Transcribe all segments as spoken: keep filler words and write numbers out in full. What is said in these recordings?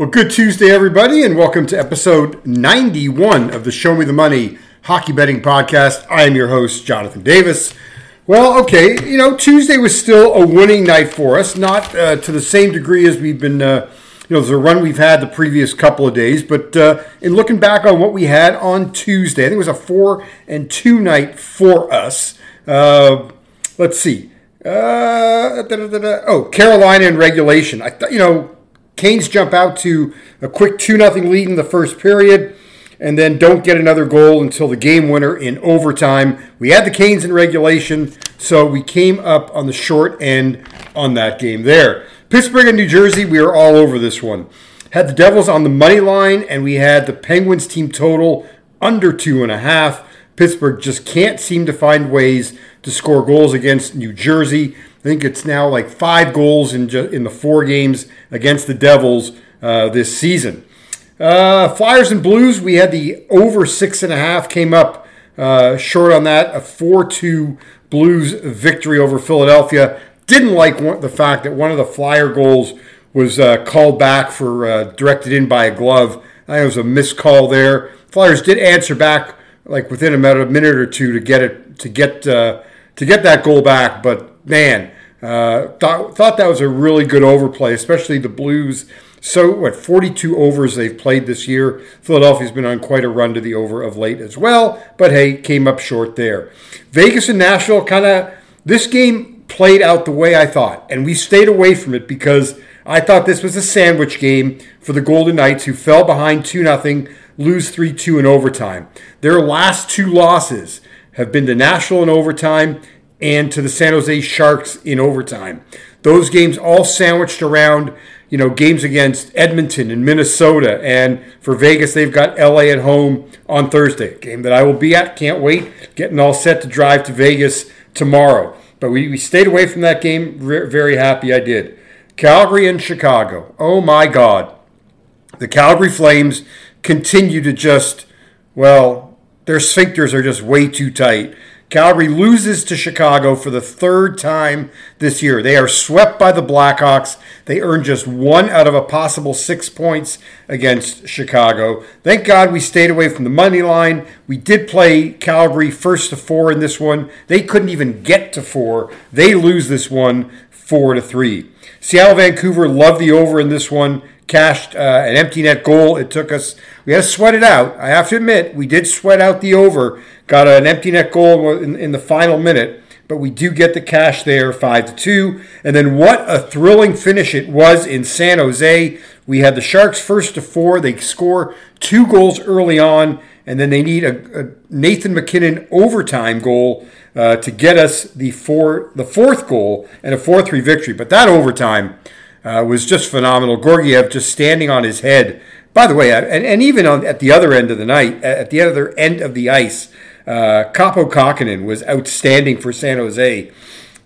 Well, good Tuesday, everybody, and welcome to episode ninety-one of the Show Me the Money Hockey Betting Podcast. I am your host, Jonathan Davis. Well, okay, you know, Tuesday was still a winning night for us, not uh, to the same degree as we've been, uh, you know, the run we've had the previous couple of days, but uh, in looking back on what we had on Tuesday, I think it was a four and two night for us. Uh, let's see. Uh, da, da, da, da. Oh, Carolina in regulation. I thought, you know, Canes jump out to a quick two nothing lead in the first period and then don't get another goal until the game winner in overtime. We had the Canes in regulation, so we came up on the short end on that game there. Pittsburgh and New Jersey, we are all over this one. Had the Devils on the money line, and we had the Penguins team total under two and a half. Pittsburgh just can't seem to find ways to score goals against New Jersey. I think it's now like five goals in ju- in the four games against the Devils uh, this season. Uh, Flyers and Blues, we had the over six and a half, came up uh, short on that, a four two Blues victory over Philadelphia. Didn't like one, the fact that one of the Flyer goals was uh, called back for uh, directed in by a glove. I think it was a missed call there. Flyers did answer back like within about a minute or two to get it to get uh, to get that goal back, but. Man, uh, thought, thought that was a really good overplay, especially the Blues. So, what, forty-two overs they've played this year. Philadelphia's been on quite a run to the over of late as well, but hey, came up short there. Vegas and Nashville, kind of, this game played out the way I thought, and we stayed away from it because I thought this was a sandwich game for the Golden Knights, who fell behind two nothing, lose three two in overtime. Their last two losses have been to Nashville in overtime and to the San Jose Sharks in overtime. Those games all sandwiched around, you know, games against Edmonton and Minnesota. And for Vegas, they've got L A at home on Thursday, a game that I will be at. Can't wait. Getting all set to drive to Vegas tomorrow. But we, we stayed away from that game. Re- very happy I did. Calgary and Chicago. Oh, my God. The Calgary Flames continue to just, well, their sphincters are just way too tight. Calgary loses to Chicago for the third time this year. They are swept by the Blackhawks. They earned just one out of a possible six points against Chicago. Thank God we stayed away from the money line. We did play Calgary first to four in this one. They couldn't even get to four. They lose this one four to three. Seattle, Vancouver loved the over in this one. Cashed uh, an empty net goal. It took us, we had to sweat it out. I have to admit, we did sweat out the over. Got an empty net goal in, in the final minute, but we do get the cash there, five to two. And then what a thrilling finish it was in San Jose. We had the Sharks first to four. They score two goals early on, and then they need a, a Nathan MacKinnon overtime goal uh, to get us the four, the fourth goal and a four three victory. But that overtime Uh, was just phenomenal. Gorgiev just standing on his head. By the way, and, and even on, at the other end of the night, at the other end of the ice, uh, Kaapo Kähkönen was outstanding for San Jose.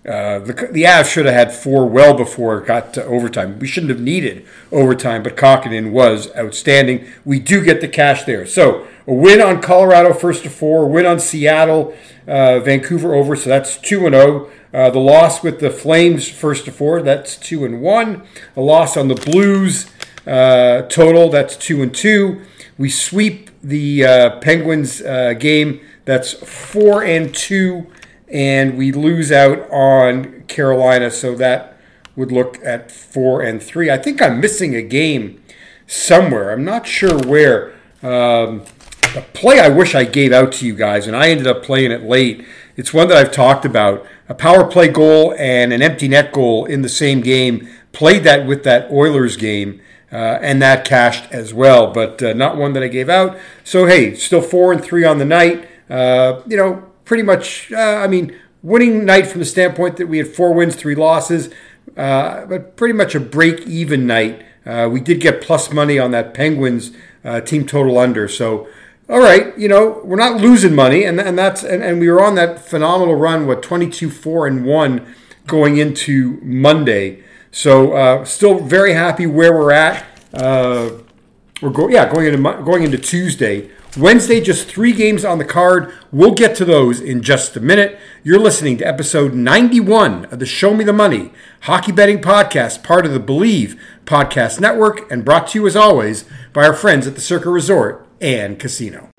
Uh, the the Avs should have had four well before it got to overtime. We shouldn't have needed overtime, but Kähkönen was outstanding. We do get the cash there. So a win on Colorado first to four, a win on Seattle, uh, Vancouver over, so that's two and oh. Uh, the loss with the Flames first to four, that's two and one. A loss on the Blues uh, total, that's two and two. We sweep the uh, Penguins uh, game, that's four and two. And we lose out on Carolina, so that would look at four and three. I think I'm missing a game somewhere. I'm not sure where. Um, a play I wish I gave out to you guys, and I ended up playing it late. It's one that I've talked about. A power play goal and an empty net goal in the same game. Played that with that Oilers game, uh, and that cashed as well, but uh, not one that I gave out. So, hey, still four and three on the night. Uh, you know, Pretty much, uh, I mean, winning night from the standpoint that we had four wins, three losses, uh, but pretty much a break-even night. Uh, we did get plus money on that Penguins uh, team total under. So, all right, you know, we're not losing money, and and that's and, and we were on that phenomenal run, what, twenty-two four and one going into Monday. So, uh, still very happy where we're at. Uh, Or go, yeah, going into going into Tuesday. Wednesday, just three games on the card. We'll get to those in just a minute. You're listening to episode ninety-one of the Show Me the Money Hockey Betting Podcast, part of the Believe Podcast Network, and brought to you, as always, by our friends at the Circa Resort and Casino.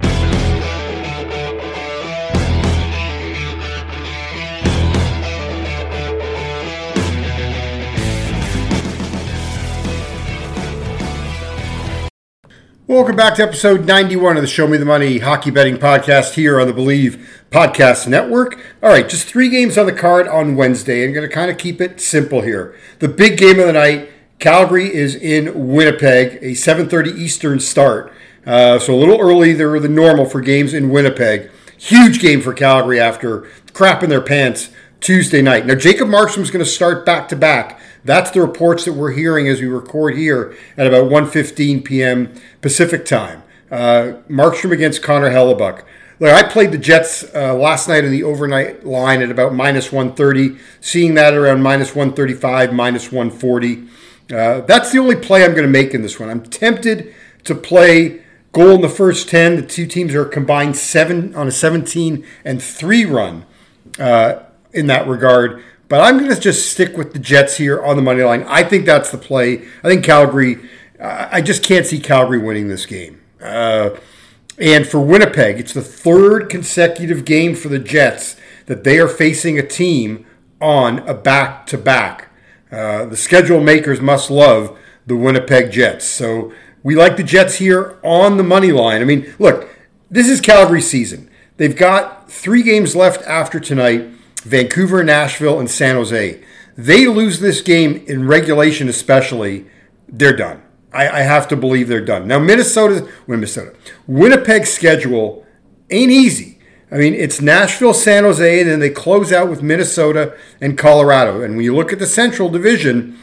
Welcome back to episode ninety-one of the Show Me the Money Hockey Betting Podcast here on the Believe Podcast Network. All right, just three games on the card on Wednesday. I'm going to kind of keep it simple here. The big game of the night, Calgary is in Winnipeg, a seven thirty Eastern start. Uh, so a little earlier than normal for games in Winnipeg. Huge game for Calgary after crap in their pants Tuesday night. Now, Jacob Markstrom is going to start back-to-back. That's the reports that we're hearing as we record here at about one fifteen p.m. Pacific time. Uh, Markstrom against Connor Hellebuck. Look, I played the Jets uh, last night in the overnight line at about minus one thirty, seeing that around minus one thirty-five, minus one forty. Uh, that's the only play I'm going to make in this one. I'm tempted to play goal in the first ten. The two teams are combined seven on a seventeen and three run uh, in that regard. But I'm going to just stick with the Jets here on the money line. I think that's the play. I think Calgary, uh, I just can't see Calgary winning this game. Uh, and for Winnipeg, it's the third consecutive game for the Jets that they are facing a team on a back-to-back. Uh, the schedule makers must love the Winnipeg Jets. So we like the Jets here on the money line. I mean, look, this is Calgary's season. They've got three games left after tonight. Vancouver, Nashville, and San Jose. They lose this game in regulation especially, they're done. I, I have to believe they're done. Now, Minnesota, Minnesota, Winnipeg's schedule ain't easy. I mean, it's Nashville, San Jose, and then they close out with Minnesota and Colorado. And when you look at the Central Division,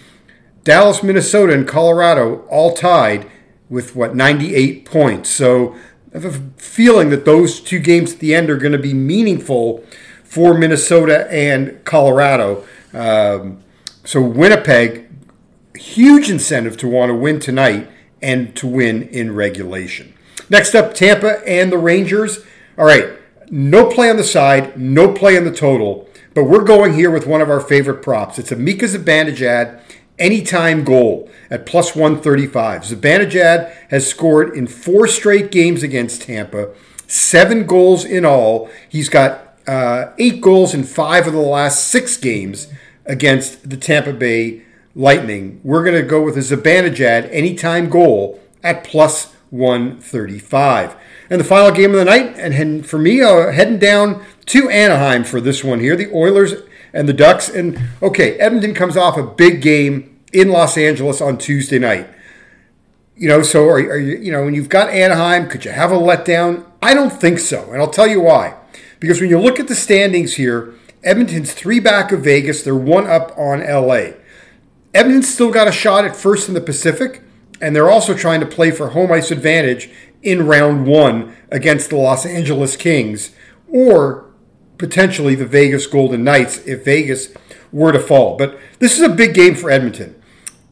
Dallas, Minnesota, and Colorado all tied with, what, ninety-eight points. So I have a feeling that those two games at the end are going to be meaningful for Minnesota and Colorado. Um, so Winnipeg, huge incentive to want to win tonight and to win in regulation. Next up, Tampa and the Rangers. All right, no play on the side, no play on the total, but we're going here with one of our favorite props. It's a Mika Zibanejad anytime goal at plus one thirty-five. Zibanejad has scored in four straight games against Tampa, seven goals in all. He's got Uh, eight goals in five of the last six games against the Tampa Bay Lightning. We're going to go with a Zibanejad anytime goal at plus one thirty-five. And the final game of the night, and for me, uh, heading down to Anaheim for this one here, the Oilers and the Ducks. And, okay, Edmonton comes off a big game in Los Angeles on Tuesday night. You know, so are, are you, you know, when you've got Anaheim, could you have a letdown? I don't think so, and I'll tell you why. Because when you look at the standings here, Edmonton's three back of Vegas. They're one up on L A. Edmonton's still got a shot at first in the Pacific, and they're also trying to play for home ice advantage in round one against the Los Angeles Kings or potentially the Vegas Golden Knights if Vegas were to fall. But this is a big game for Edmonton.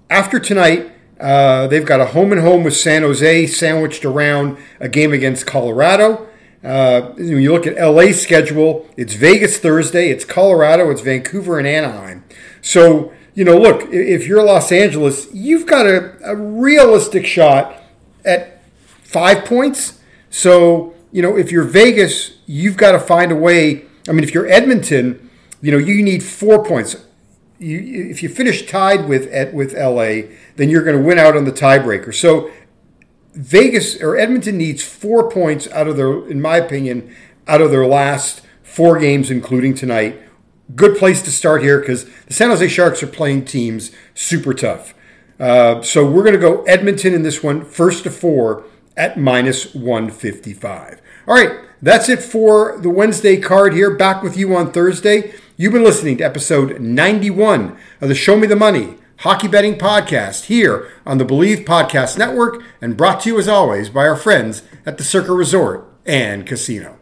After tonight, uh, they've got a home and home with San Jose, sandwiched around a game against Colorado. Uh, when you look at L A's schedule, it's Vegas Thursday, it's Colorado, it's Vancouver and Anaheim. So, you know, look, if you're Los Angeles, you've got a, a realistic shot at five points. So, you know, if you're Vegas, you've got to find a way. I mean, if you're Edmonton, you know, you need four points. You, if you finish tied with with L A, then you're going to win out on the tiebreaker. So Vegas or Edmonton needs four points out of their, in my opinion, out of their last four games, including tonight. Good place to start here because the San Jose Sharks are playing teams super tough. Uh, so we're going to go Edmonton in this one, first to four at minus one fifty-five. All right, that's it for the Wednesday card here. Back with you on Thursday. You've been listening to episode ninety-one of the Show Me the Money Hockey Betting Podcast here on the Believe Podcast Network and brought to you as always by our friends at the Circa Resort and Casino.